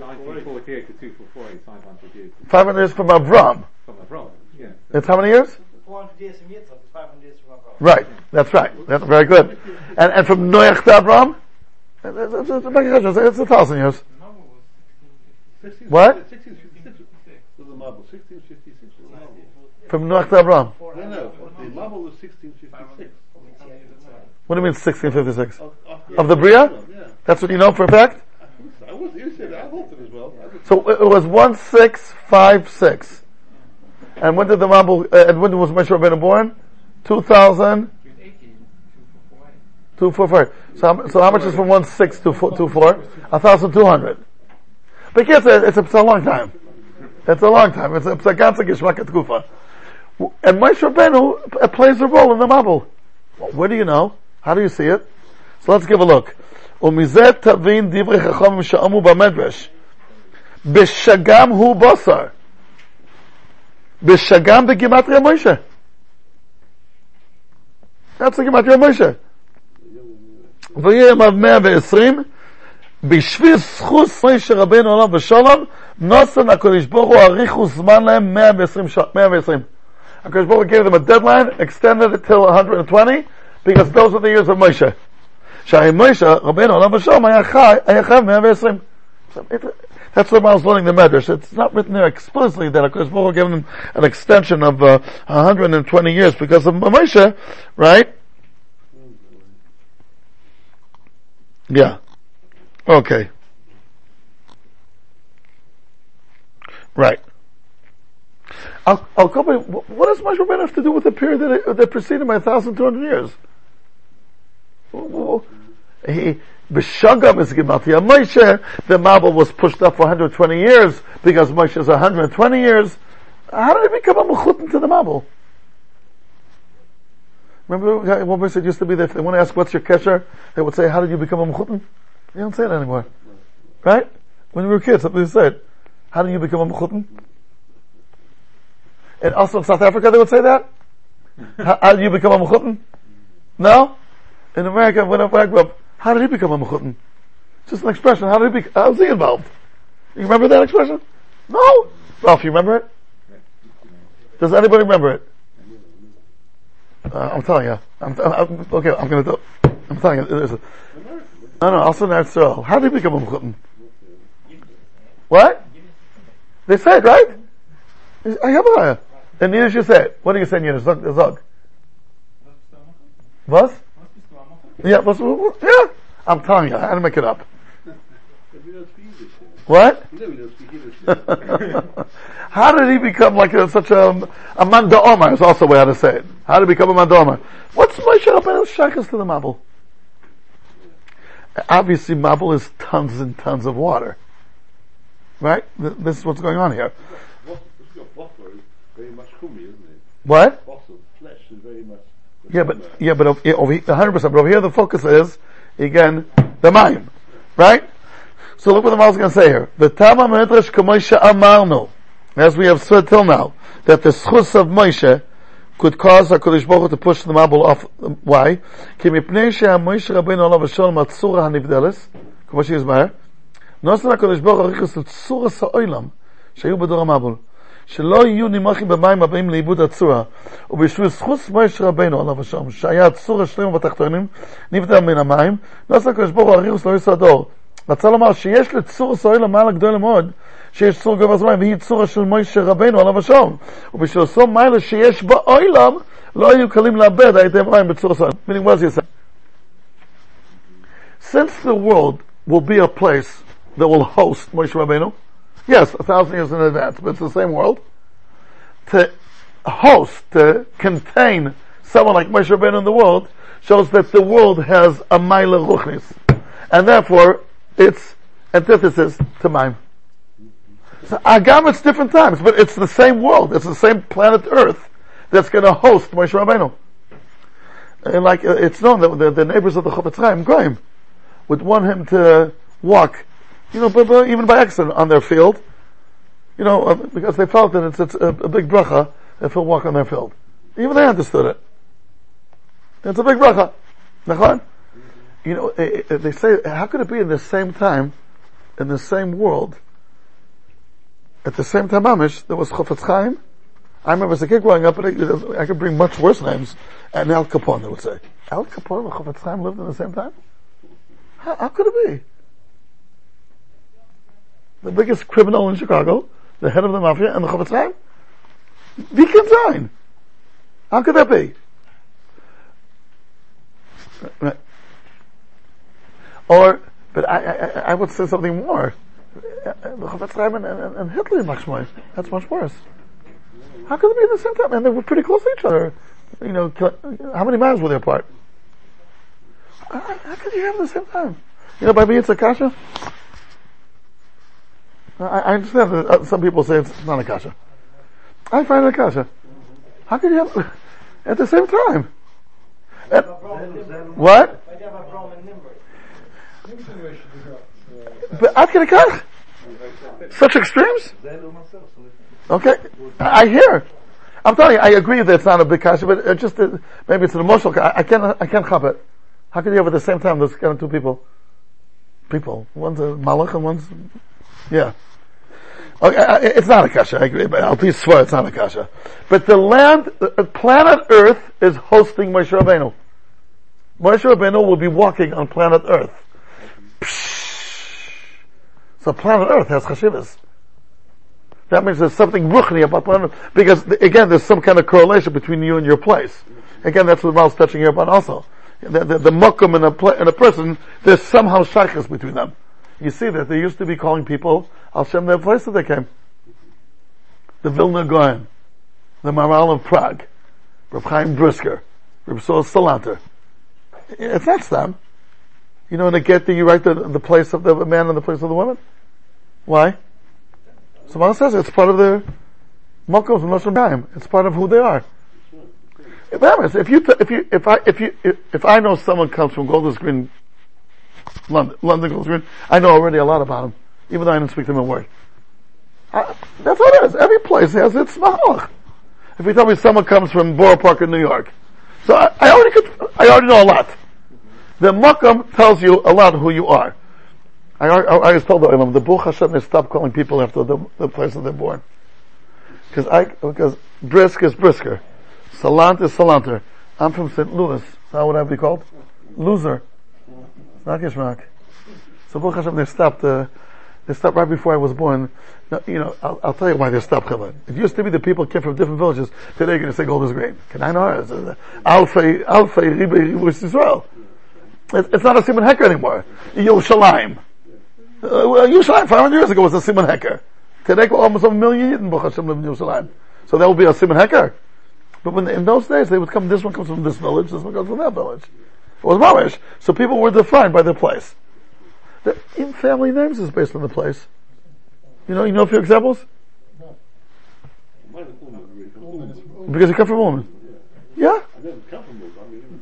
nineteen forty-eight to two forty-eight, five hundred years. five hundred years from Avram. From Avram, yeah. It's how many years? four hundred years from Yitzchak, five hundred years from Avram. Right, that's right. That's very good. And, and from Noach to Avram? It's a thousand years. sixteen, what? sixteen fifty-six was the Mabul. sixteen fifty-six was the Mabul. From Noach to Abraham. No, no. The Mabul was sixteen fifty-six. What do you mean sixteen fifty-six? Of, of, of the Bria? Yeah. That's what you know for a fact? I was, you said I hoped it as well. So it was one six five six. And when did the Mabul, uh, and when was Moshe Rabbeinu born? two thousand. two forty-five. So how, so how much is from one six to two four? one thousand two hundred. But yes, it's a, it's a long time. It's a long time. It's a Psagatza Geshmakat Kufa. And Moshe Rabbeinu plays a role in the Mabul. Where do you know? How do you see it? So let's give a look. Umizet tavin divrei chacham sha'amu b'medrash. B'shagam hu basar. B'shagam b'gematria Moshe. That's the gematria Moshe. V'yem av mea v'esrim. B'shvir schus Moshe Rabbeinu olam v'sholom. Nosen HaKadosh Baruch Hu arichu zman lahem mea v'esrim. HaKadosh Baruch Hu gave them a deadline, extended it till one hundred twenty, because those are the years of Moshe. Shai Moshe, Rabbeinu Olam Hashem, Ayachav one twenty. That's where I was learning the Medrash. It's not written there explicitly that HaKadosh Baruch Hu gave them an extension of uh, one hundred twenty years because of Moshe, right? Yeah. Okay. Right. I'll, I'll go by, what does Moshe Rabbeinu have to do with the period that, I, that preceded my one thousand two hundred years? He, B'shagam is Gematria Moshe, the Mabul was pushed up for one hundred twenty years, because Moshe is one hundred twenty years. How did he become a Mechutin to the Mabul? Remember one person used to be there, if they want to ask what's your Kesher, they would say, how did you become a Mechutin? You don't say it anymore. Right? When we were kids, somebody said, how did you become a Mechutin? And also in South Africa they would say that? how, how did you become a Mechutin? No? In America, when I grew up, how did he become a mechutin? Just an expression. How did he? Be, how was he involved? You remember that expression? No, Ralph, you remember it? Does anybody remember it? Uh, I'm telling you. I'm, I'm, okay, I'm going to. I'm telling you. There's a, no, no. Also, that's so. How did he become a mechutin? What? They said right. And Yiddish you said. What do you say in Yiddish? Zog. What? Yeah, but, yeah, I'm telling you, I had to make it up. What? How did he become like a, such a, a man da'omar is also a way how to say it. How did he become a man da'omar? What's Moshe Rabbeinu's shakas to the Mabul? Obviously Mabul is tons and tons of water. Right? This is what's going on here. What? Yeah, but yeah, but over one hundred percent. But over here, the focus is again the mayim, right? So look what the Maharal is going to say here. The Tama Medrash Moshe Amarno, as we have said till now, that the schus of Moshe could cause HaKadosh Baruch Hu to push the Mabul off. Why? שלא יהיו נמחים במים הבאים לאיבוד הצורה ובשביל זכות משה רבנו עליו השלום שהיה הצור השלם בתחתונים נבדל מן המים לא עשה הקדוש ברוך הוא אריכוס לא יסדור. רצה לומר שיש לצור סועל המעלה גדול מאוד שיש צור גובה זמיים והיא צורה של משה רבנו עליו השלום ובשביל עשו מעלה שיש בעולם לא יהיו קלים לאבד הידי מים בצור סועל. Meaning what is he saying? Since the world will be a place that will host Moshe Rabbeinu, yes, a thousand years in advance, but it's the same world. To host, to contain someone like Moshe Rabbeinu in the world, shows that the world has a Maila Ruchnis. And therefore, it's antithesis to Maim. So, Agam, it's different times, but it's the same world, it's the same planet Earth that's gonna host Moshe Rabbeinu. And like, it's known that the, the neighbors of the Chofetz Chaim, Goyim, would want him to walk, you know, even by accident on their field, you know, because they felt that it's, it's a, a big bracha if he'll walk on their field. Even they understood it. It's a big bracha. Nachon? You know, they say, how could it be in the same time, in the same world, at the same time, Amish, there was Chofetz Chaim? I remember as a kid growing up, but I, I could bring much worse names, and Al Capone, they would say. Al Capone and Chofetz Chaim lived at the same time? How, how could it be? The biggest criminal in Chicago, the head of the mafia, and the Chofetz Chaim? Be consigned. How could that be? Right. Or, But I, I, I would say something more. The Chofetz Chaim and, and, and Hitler is much more. That's much worse. How could they be at the same time? And they were pretty close to each other. You know, how many miles were they apart? How could you have them at the same time? You know, by me, it's a kasha. I, I understand that some people say it's not a kasha. I find it a kasha. How could you have them at the same time? At, what? But I'd get a kasha. Such extremes? Okay, I, I hear. I'm telling you, I agree that it's not a big kasha, but it just uh, maybe it's an emotional kasha. I can't, I can't cop it. How could you have at the same time those kind of two people? People. One's a malach and one's... Yeah. Okay, I, it's not a kasha, I agree, but I'll please swear it's not a kasha. But the land, uh, planet Earth is hosting Moshe Rabbeinu. Moshe Rabbeinu will be walking on planet Earth. Psh. So planet Earth has chashivas. That means there's something ruchni about planet Earth. Because, again, there's some kind of correlation between you and your place. Again, that's what Raul's touching here upon also. The, the, the mokum and a, pl- and a person, there's somehow shaykhs between them. You see that they used to be calling people Al Shem their place that they came. The Vilna Goen, the Maharal of Prague, Rav Chaim Brisker, Rav Sol Salanter. It's not them. You know, in a get that you write the, the place of the man and the place of the woman. Why? Someone says it's part of their mokum from Moshe Rabbeinu. It's part of who they are. If you, if you, if I, if you, if, if I know someone comes from Golders Green, London, London Golders Green, I know already a lot about him, even though I didn't speak to him at work. I, that's how it is. Every place has its mahalach. If you tell me someone comes from Borough Park in New York, so I, I already could, I already know a lot. The makam tells you a lot who you are. I, I, I always told the Imam, the Buch Hashem, they stop calling people after the, the place that they're born. Cause I, because Brisk is Brisker. Salant is Salanter. I'm from Saint Louis. How would I be called? Loser. It's not Gishmak. So, Baruch Hashem, they stopped, uh, they stopped right before I was born. Now, you know, I'll, I'll tell you why they stopped, Chabad. It used to be the people came from different villages. Today, you're going to say Gold is Green. Can I know her? Alfei, Alfei, Ribe, Ribe, Israel. It's not a Simon Hecker anymore. Yerushalayim. Uh, well, Yerushalayim five hundred years ago was a Simon Hecker. Today, almost a million Yidden, Baruch Hashem, live in Yerushalayim. So, that will be a Simon Hecker. But when they, in those days, they would come, this one comes from this village, this one comes from that village. It was Mamish. So people were defined by their place. The, even family names is based on the place. You know, you know a few examples? No. Because you come from Ullman. Yeah? yeah? I didn't come from Ullman. I mean,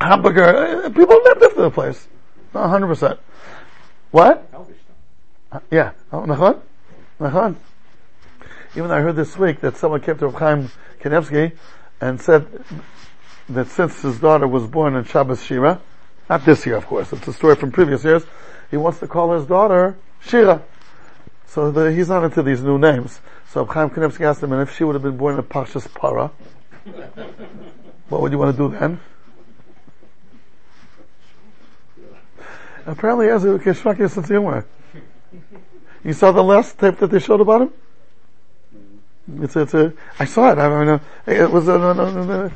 Hamburger. People named after the place. Not one hundred percent. What? Uh, yeah. Oh, Nachon? Nachon. Even though I heard this week that someone came to Rav Chaim Kanievsky and said that since his daughter was born in Shabbos Shira, not this year of course, it's a story from previous years, he wants to call his daughter Shira. So the, he's not into these new names. So Rav Chaim Kanievsky asked him, and if she would have been born in Parshas Para, what would you want to do then? Apparently he has a Keshvaki sense of humor. You saw the last tape that they showed about him? It's a, it's a, I saw it, I mean, uh, it was, uh, no, no, no, no,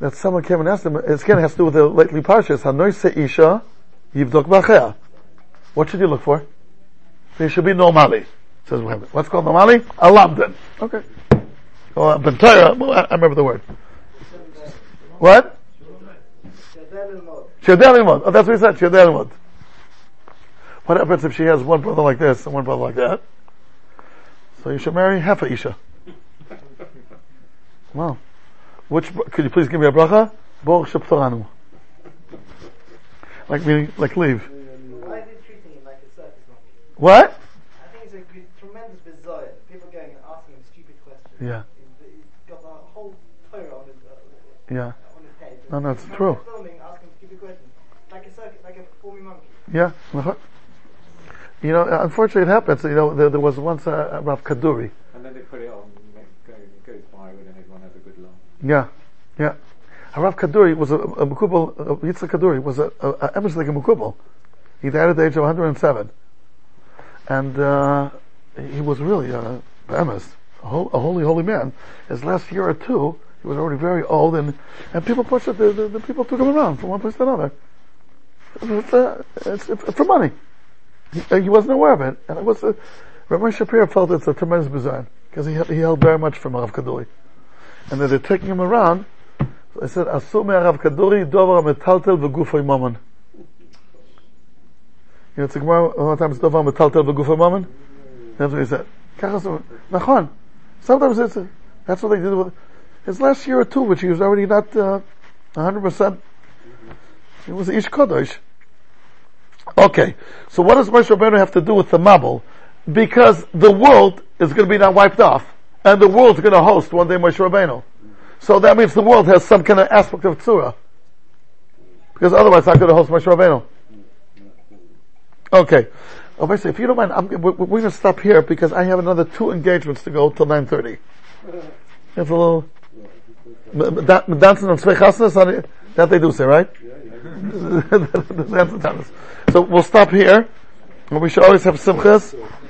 that someone came and asked him, it's again, it has to do with the lately parshas, Hanoise Isha, Yivdok Bachea. What should you look for? There should be no Mali. Says Muhammad. What's called no Mali? Alamdan. Okay. Well, Bentayra, I remember the word. What? Shedelimod. Oh, that's what he said, Shedelimod. What happens if she has one brother like this and one brother like that? So you should marry half a Isha. Wow. Which, could you please give me a bracha? Bor Sheptoranu. Like meaning, like leave. Why are they treating him like a circus monkey? What? I think it's a g- tremendous bizarre. People going and asking him stupid questions. Yeah. He's, he's got the whole Torah on his, uh, yeah. on his head. No, no, it's true. Filming, asking stupid questions. Like a circus, like a performing monkey. Yeah. You know, unfortunately it happens. You know, there, there was once a uh, Rav Kaduri. And then they put it on, it goes, it goes viral and everyone has a good laugh. Yeah, yeah. Rav Kaduri was a, a Mukubal, uh, Yitzchak Kaduri was a, a, a emerson like a Mukubal. He died at the age of one hundred seven. And, uh, he was really a emerson, a, ho- a holy, holy man. His last year or two, he was already very old and, and people pushed it, the, the, the people took him around from one place to another. it's, uh, it's, it's for money. He, uh, he wasn't aware of it, and it was uh, Rabbi Shapiro felt it's a tremendous bizarre because he he held very much from Rav Kaduri, and that they're taking him around. So I said, "Asur me'Rav Kaduri dovar metaltel v'gufay mammon." You know, it's a Gemara one time. It's dovar metaltel v'gufay mammon. That's what he said. Nachon. Sometimes it's a, that's what they did with his last year or two, which he was already not a hundred percent. It was Ish Kodosh. Okay, so what does Moshe Rabbeinu have to do with the Mabul? Because the world is going to be now wiped off, and the world's going to host one day Moshe Rabbeinu. So that means the world has some kind of aspect of Tzura, because otherwise it's not going to host Moshe Rabbeinu. Okay, obviously, if you don't mind, I'm, we're, we're going to stop here because I have another two engagements to go till nine thirty. It's a little dancing on Tzvei Chasnas. That they do say, right? So we'll stop here. We should always have simchas.